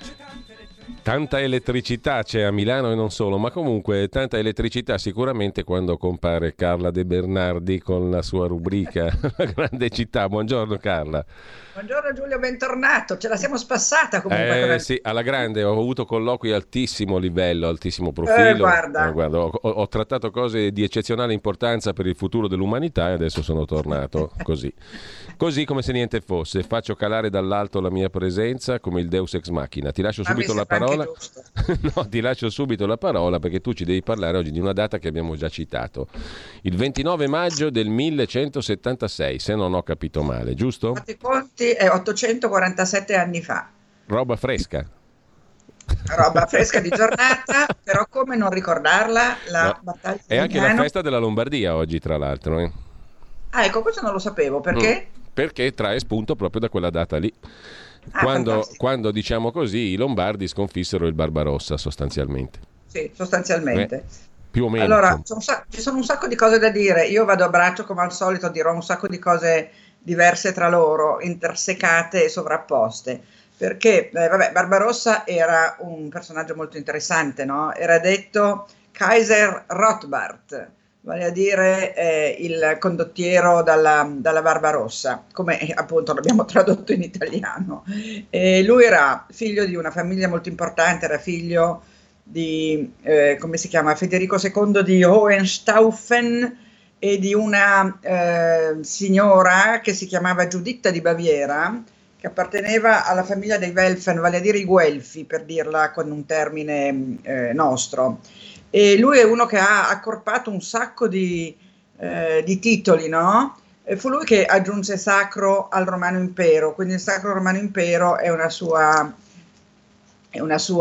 C'è tanta elettricità c'è a Milano e non solo, ma comunque tanta elettricità sicuramente quando compare Carla De Bernardi con la sua rubrica La Grande Città. Buongiorno Carla. Buongiorno Giulio, bentornato. Ce la siamo spassata comunque. Sì, alla grande, ho avuto colloqui altissimo livello, altissimo profilo. Guarda, ho trattato cose di eccezionale importanza per il futuro dell'umanità e adesso sono tornato così. Così come se niente fosse, faccio calare dall'alto la mia presenza come il Deus ex machina. Ti lascio subito la parola. No, ti lascio subito la parola perché tu ci devi parlare oggi di una data che abbiamo già citato. Il 29 maggio del 1176, se non ho capito male, giusto? Fate conti, 847 anni fa. Roba fresca di giornata, però come non ricordarla, battaglia di Milano. È anche la festa della Lombardia oggi, tra l'altro. Ah, ecco, questo non lo sapevo, perché? Perché trae spunto proprio da quella data lì. Quando diciamo così, i Lombardi sconfissero il Barbarossa sostanzialmente. Sì, sostanzialmente. Più o meno. Allora, ci sono un sacco di cose da dire. Io vado a braccio come al solito, dirò un sacco di cose diverse tra loro, intersecate e sovrapposte. Perché, Barbarossa era un personaggio molto interessante, no? Era detto Kaiser Rothbard, vale a dire il condottiero dalla Barbarossa, come appunto l'abbiamo tradotto in italiano. Lui era figlio di una famiglia molto importante, era figlio di, Federico II di Hohenstaufen e di una signora che si chiamava Giuditta di Baviera, che apparteneva alla famiglia dei Welfen, vale a dire i Guelfi, per dirla con un termine nostro. E lui è uno che ha accorpato un sacco di titoli, no? E fu lui che aggiunse sacro al Romano Impero, quindi il Sacro Romano Impero è una sua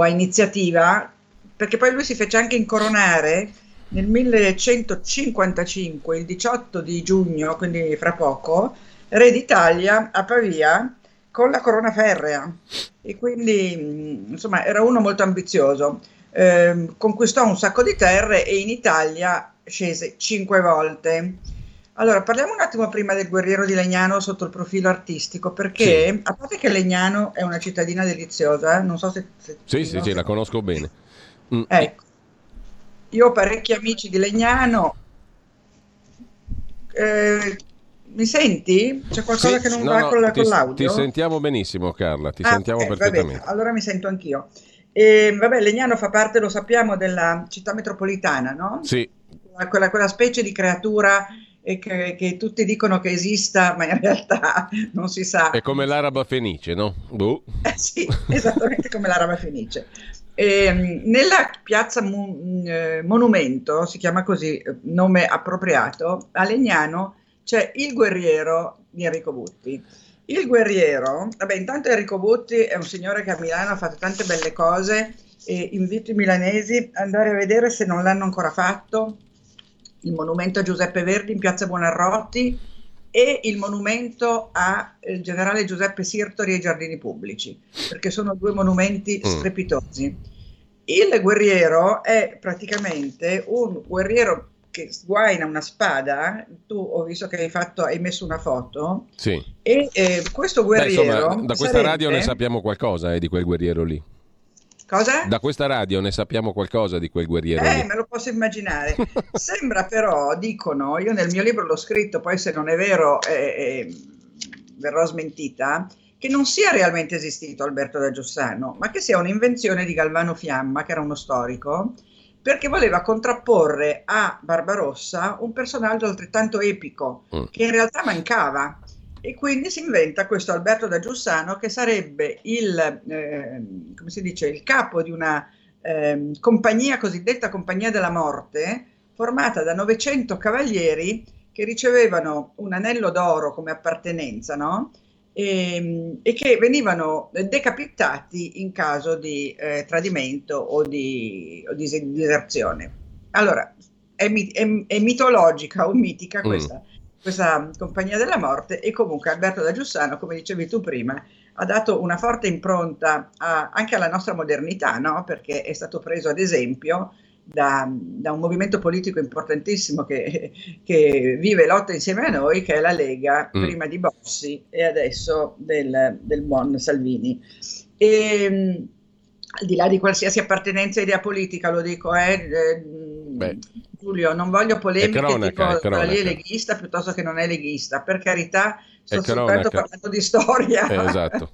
iniziativa, perché poi lui si fece anche incoronare nel 1155, il 18 di giugno, quindi fra poco, re d'Italia a Pavia con la corona ferrea, e quindi insomma era uno molto ambizioso. Conquistò un sacco di terre e in Italia scese 5 volte. Allora parliamo un attimo prima del guerriero di Legnano sotto il profilo artistico, perché sì. A parte che Legnano è una cittadina deliziosa, non so se sì, la conosco bene. Ecco, io ho parecchi amici di Legnano. Mi senti? C'è qualcosa che non va con l'audio? Ti sentiamo benissimo Carla, sentiamo perfettamente. Allora mi sento anch'io. Legnano fa parte, lo sappiamo, della città metropolitana, no? Sì. Quella specie di creatura che tutti dicono che esista, ma in realtà non si sa. È come l'araba fenice, no? Sì, esattamente come l'araba fenice. Nella piazza Monumento, si chiama così, nome appropriato, a Legnano c'è il guerriero di Enrico Butti. Il guerriero, intanto Enrico Butti è un signore che a Milano ha fatto tante belle cose e invito i milanesi ad andare a vedere, se non l'hanno ancora fatto, il monumento a Giuseppe Verdi in piazza Buonarroti e il monumento al generale Giuseppe Sirtori ai giardini pubblici, perché sono due monumenti strepitosi. Il guerriero è praticamente un guerriero che sguaina una spada. Tu ho visto che hai messo una foto. Sì. E questo guerriero. Insomma, da questa radio ne sappiamo qualcosa di quel guerriero lì. Cosa? Da questa radio ne sappiamo qualcosa di quel guerriero lì. Me lo posso immaginare. Sembra però, dicono, io nel mio libro l'ho scritto, poi se non è vero verrò smentita, che non sia realmente esistito Alberto da Giussano, ma che sia un'invenzione di Galvano Fiamma, che era uno storico, perché voleva contrapporre a Barbarossa un personaggio altrettanto epico, che in realtà mancava, e quindi si inventa questo Alberto da Giussano, che sarebbe il capo di una compagnia, cosiddetta compagnia della morte, formata da 900 cavalieri che ricevevano un anello d'oro come appartenenza, no? E che venivano decapitati in caso di tradimento o di deserzione. Allora, è mitologica o mitica questa compagnia della morte, e comunque Alberto da Giussano, come dicevi tu prima, ha dato una forte impronta anche alla nostra modernità, no? Perché è stato preso ad esempio da un movimento politico importantissimo che vive e lotta insieme a noi, che è la Lega, prima di Bossi e adesso del buon Salvini. E, al di là di qualsiasi appartenenza a idea politica, lo dico, Giulio, non voglio polemiche tipo la lì è leghista piuttosto che non è leghista, per carità, sto soltanto parlando di storia. Esatto.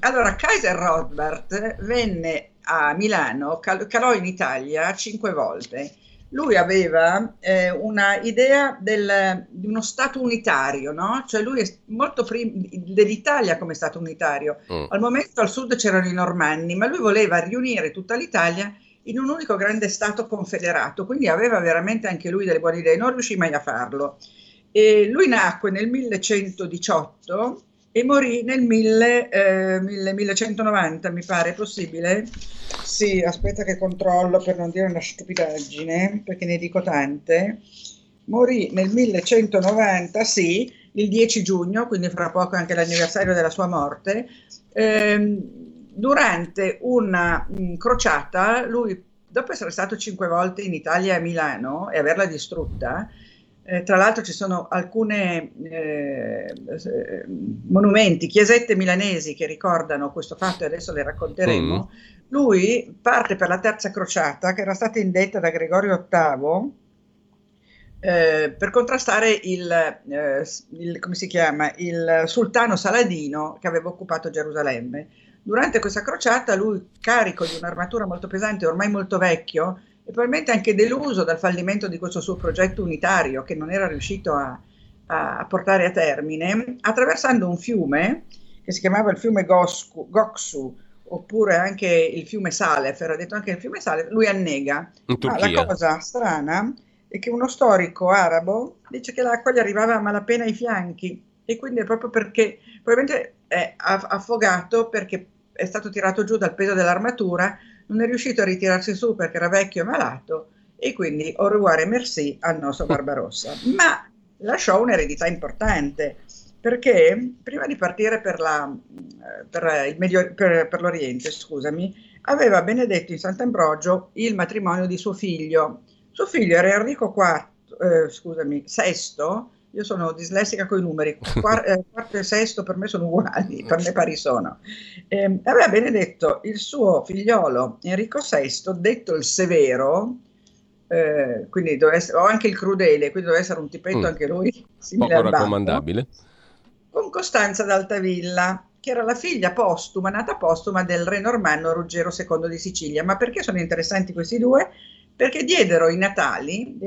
Allora, Kaiser Rodbert venne a Milano, calò in Italia 5 volte. Lui aveva una idea di uno stato unitario, no? Cioè lui è molto prima dell'Italia come stato unitario. Al momento al sud c'erano i normanni, ma lui voleva riunire tutta l'Italia in un unico grande stato confederato, quindi aveva veramente anche lui delle buone idee, non riuscì mai a farlo. E lui nacque nel 1118 e morì nel 1190, mi pare possibile. Sì, aspetta che controllo per non dire una stupidaggine, perché ne dico tante. Morì nel 1190, sì, il 10 giugno, quindi fra poco anche l'anniversario della sua morte. Durante una crociata, lui, dopo essere stato 5 volte in Italia e a Milano e averla distrutta, tra l'altro ci sono alcune monumenti, chiesette milanesi che ricordano questo fatto e adesso le racconteremo, lui parte per la terza crociata che era stata indetta da Gregorio VIII per contrastare il come si chiama, il sultano Saladino che aveva occupato Gerusalemme. Durante questa crociata lui, carico di un'armatura molto pesante, ormai molto vecchio, e probabilmente anche deluso dal fallimento di questo suo progetto unitario che non era riuscito a portare a termine, attraversando un fiume che si chiamava il fiume Goksu, oppure anche il fiume Salef, era detto anche il fiume Salef, lui annega. La cosa strana è che uno storico arabo dice che l'acqua gli arrivava a malapena ai fianchi e quindi è proprio perché probabilmente è affogato, perché è stato tirato giù dal peso dell'armatura, non è riuscito a ritirarsi su perché era vecchio e malato, e quindi au revoir e merci al nostro Barbarossa. Ma lasciò un'eredità importante, perché prima di partire per l'Oriente, scusami, aveva benedetto in Sant'Ambrogio il matrimonio di suo figlio. Suo figlio era Enrico VI, io sono dislessica con i numeri, quarto e sesto per me sono uguali, per me pari sono. Aveva benedetto il suo figliolo Enrico VI, detto il severo, quindi doveva essere, o anche il crudele, quindi doveva essere un tipetto anche lui, simile poco raccomandabile, con Costanza d'Altavilla, che era la figlia postuma, nata postuma, del re normanno Ruggero II di Sicilia. Ma perché sono interessanti questi due? Perché diedero i natali,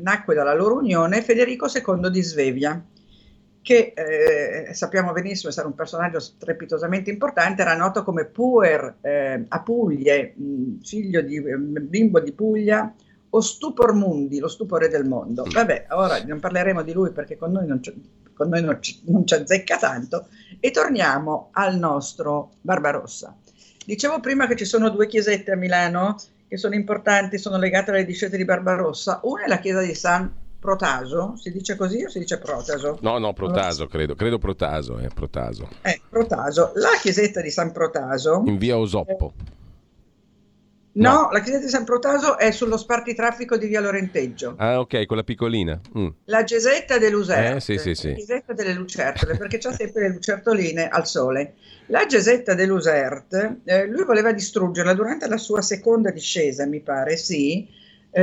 nacque dalla loro unione Federico II di Svevia, che sappiamo benissimo essere un personaggio strepitosamente importante, era noto come Puer Apulie, figlio di bimbo di Puglia, o Stupor Mundi, lo stupore del mondo. Vabbè, ora non parleremo di lui perché con noi non ci azzecca tanto, e torniamo al nostro Barbarossa. Dicevo prima che ci sono due chiesette a Milano che sono importanti, sono legate alle discese di Barbarossa. Una è la chiesa di San Protaso, si dice così o si dice Protaso? No, Protaso, credo Protaso, Protaso. Protaso, la chiesetta di San Protaso. In via Osoppo. No, la chiesetta di San Protaso è sullo spartitraffico di via Lorenteggio. Ah, ok, quella piccolina. La chiesetta delle Lucerte. Sì. La chiesetta delle Lucertole, perché c'ha sempre le lucertoline al sole. La chiesetta delle Lucerte, lui voleva distruggerla durante la sua seconda discesa, mi pare, sì,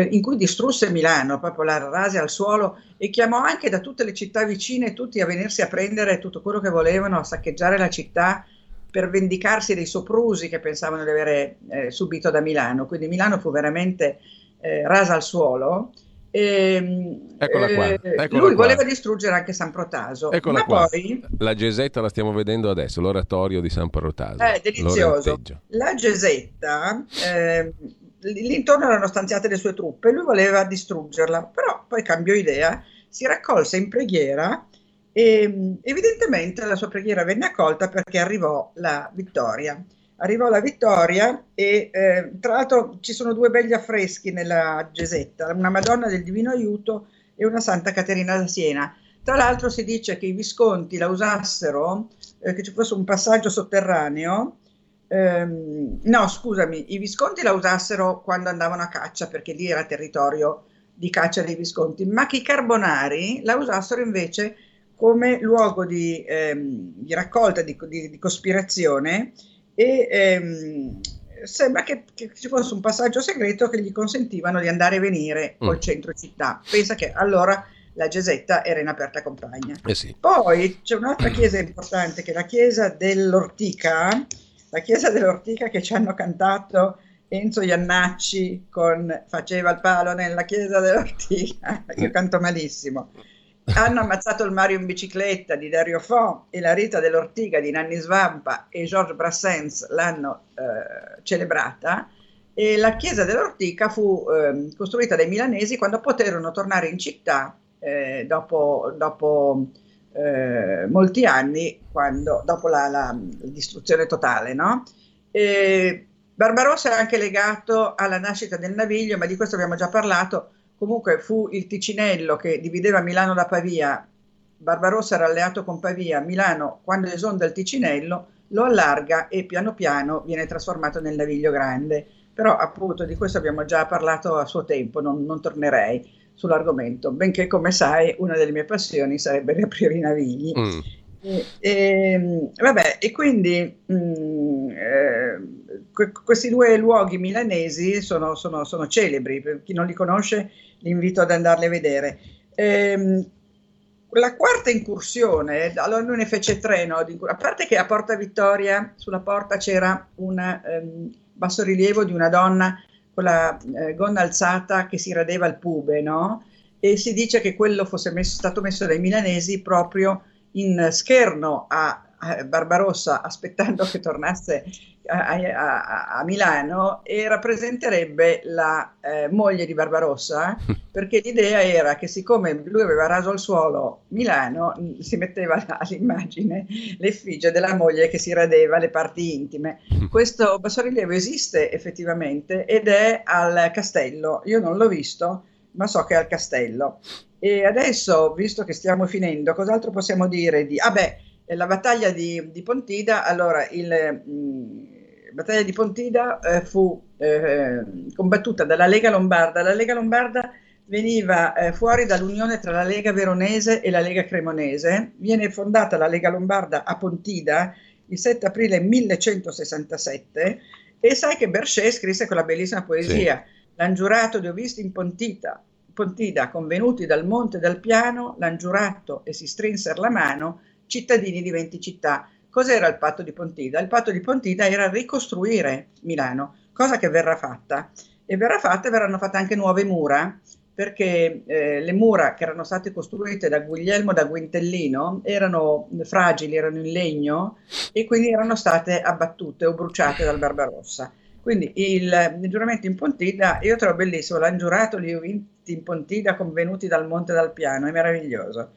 in cui distrusse Milano, proprio la rase al suolo, e chiamò anche da tutte le città vicine tutti a venirsi a prendere tutto quello che volevano, a saccheggiare la città, per vendicarsi dei soprusi che pensavano di avere subito da Milano. Quindi Milano fu veramente rasa al suolo. Lui voleva distruggere anche San Protaso. Eccola ma qua. Poi, la gesetta la stiamo vedendo adesso, l'oratorio di San Protaso. È delizioso. Lorenteggio. La gesetta, l'intorno erano stanziate le sue truppe, lui voleva distruggerla, però poi cambiò idea, si raccolse in preghiera, e evidentemente la sua preghiera venne accolta perché arrivò la vittoria e tra l'altro ci sono due begli affreschi nella gesetta, una Madonna del Divino Aiuto e una Santa Caterina da Siena. Tra l'altro si dice che i Visconti la usassero, che ci fosse un passaggio sotterraneo, no scusami, i Visconti la usassero quando andavano a caccia, perché lì era territorio di caccia dei Visconti, ma che i Carbonari la usassero invece come luogo di raccolta, di cospirazione, e sembra che ci fosse un passaggio segreto che gli consentivano di andare e venire col centro città. Pensa che allora la Gesetta era in aperta compagna. Sì. Poi c'è un'altra chiesa importante, che è la chiesa dell'Ortica, che ci hanno cantato Enzo Iannacci con "Faceva il palo nella chiesa dell'Ortica", che io canto malissimo. Hanno ammazzato il Mario in bicicletta di Dario Fo, e la Rita dell'Ortica di Nanni Svampa e Georges Brassens l'hanno celebrata, e la chiesa dell'Ortica fu costruita dai milanesi quando poterono tornare in città dopo molti anni, dopo la distruzione totale, no? E Barbarossa è anche legato alla nascita del Naviglio, ma di questo abbiamo già parlato. Comunque fu il Ticinello che divideva Milano da Pavia. Barbarossa era alleato con Pavia. Milano, quando esonda il Ticinello, lo allarga e piano piano viene trasformato nel Naviglio Grande. Però appunto di questo abbiamo già parlato a suo tempo, non tornerei sull'argomento, benché, come sai, una delle mie passioni sarebbe riaprire i navigli. E quindi questi due luoghi milanesi sono celebri. Per chi non li conosce, li invito ad andarli a vedere. La quarta incursione, allora lui ne fece tre, no? A parte che a Porta Vittoria, sulla porta c'era un bassorilievo di una donna con la gonna alzata che si radeva il pube, no? E si dice che quello fosse stato messo dai milanesi proprio in scherno a Barbarossa, aspettando che tornasse a Milano, e rappresenterebbe la moglie di Barbarossa, perché l'idea era che, siccome lui aveva raso al suolo Milano, si metteva all'immagine l'effigie della moglie che si radeva le parti intime. Questo bassorilievo esiste effettivamente ed è al castello. Io non l'ho visto, ma so che è al castello. E adesso, visto che stiamo finendo, cos'altro possiamo dire di... la battaglia di Pontida. Allora, battaglia di Pontida fu combattuta dalla Lega Lombarda. La Lega Lombarda veniva fuori dall'unione tra la Lega Veronese e la Lega Cremonese. Viene fondata la Lega Lombarda a Pontida il 7 aprile 1167, e sai che Berchet scrisse quella bellissima poesia: sì. "L'han giurato li ho visti in Pontida, convenuti dal monte e dal piano, l'han giurato e si strinser la mano, cittadini di 20 città". Cos'era il patto di Pontida? Il patto di Pontida era ricostruire Milano, cosa che verrà fatta. E verranno fatte anche nuove mura, perché le mura che erano state costruite da Guglielmo da Guintellino erano fragili, erano in legno, e quindi erano state abbattute o bruciate dal Barbarossa. Quindi il giuramento in Pontida, io trovo bellissimo: "L'han giurato li ho vinti in Pontida, convenuti dal monte e dal piano", è meraviglioso.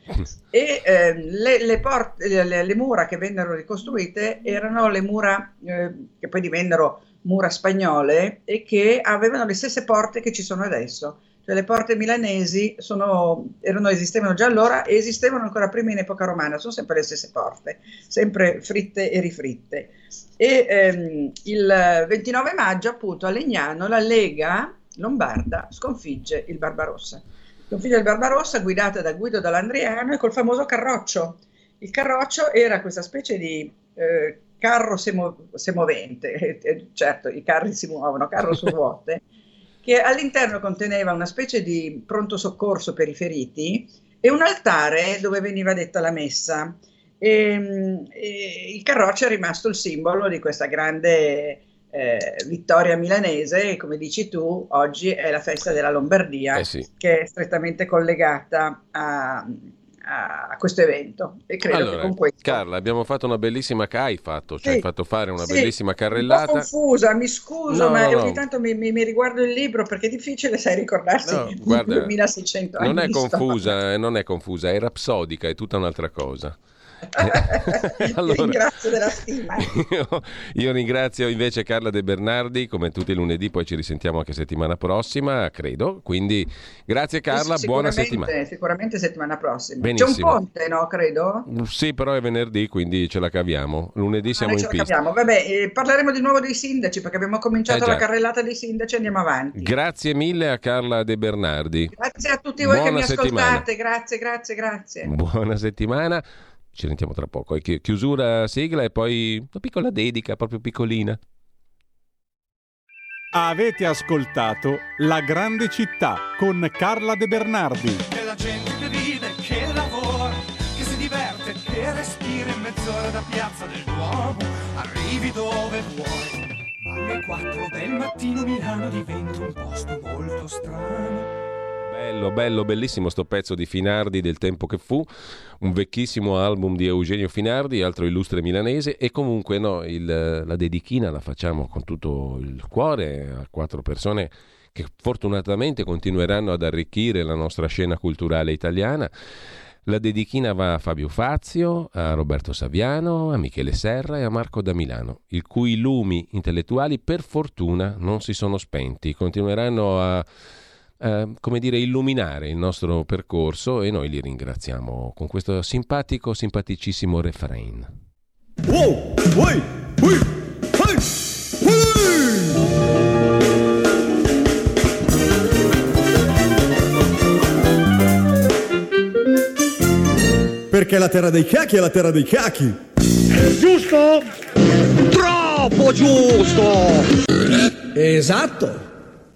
E le mura che vennero ricostruite erano le mura che poi divennero mura spagnole, e che avevano le stesse porte che ci sono adesso. Cioè, le porte milanesi esistevano già allora, e esistevano ancora prima in epoca romana. Sono sempre le stesse porte, sempre fritte e rifritte. E il 29 maggio, appunto, a Legnano, la Lega Lombarda sconfigge il Barbarossa. Guidata da Guido Dall'Andriano e col famoso carroccio. Il carroccio era questa specie di carro semovente, certo i carri si muovono, carro su ruote, che all'interno conteneva una specie di pronto soccorso per i feriti e un altare dove veniva detta la messa. E il carroccio è rimasto il simbolo di questa grande vittoria milanese, e, come dici tu, oggi è la festa della Lombardia, che è strettamente collegata a questo evento. E credo che con questo... Carla, abbiamo fatto una bellissima hai fatto fare una bellissima carrellata. Un po' confusa, mi scuso, ma ogni tanto mi riguardo il libro, perché è difficile, sai, ricordarsi. Guarda, 2600 anni. Non è confusa, era rapsodica, è tutta un'altra cosa. Allora, ringrazio della stima. Io ringrazio invece Carla De Bernardi, come tutti i lunedì, poi ci risentiamo anche settimana prossima, credo. Quindi grazie Carla, sì, buona settimana. Sicuramente settimana prossima. Benissimo. C'è un ponte, no? Credo. Sì, però è venerdì, quindi ce la caviamo. Lunedì siamo in pista. Caviamo. Vabbè, parleremo di nuovo dei sindaci, perché abbiamo cominciato la carrellata dei sindaci, andiamo avanti. Grazie mille a Carla De Bernardi. Grazie a tutti voi che mi ascoltate, grazie. Buona settimana. Ci sentiamo tra poco. Chiusura, sigla e poi una piccola dedica, proprio piccolina. Avete ascoltato La Grande Città con Carla De Bernardi. Che la gente che vive, che lavora, che si diverte, che respira in mezz'ora da Piazza del Duomo. Arrivi dove vuoi. Ma alle 4 del mattino Milano diventa un posto molto strano. Bellissimo sto pezzo di Finardi del tempo che fu, un vecchissimo album di Eugenio Finardi, altro illustre milanese, e comunque no, la dedichina la facciamo con tutto il cuore a 4 persone che fortunatamente continueranno ad arricchire la nostra scena culturale italiana. La dedichina va a Fabio Fazio, a Roberto Saviano, a Michele Serra e a Marco da Milano, i cui lumi intellettuali per fortuna non si sono spenti, continueranno a illuminare il nostro percorso, e noi li ringraziamo con questo simpaticissimo refrain. Wow, uè, uè, uè, uè. Perché la terra dei cachi è la terra dei cachi. Giusto? Troppo giusto. Esatto.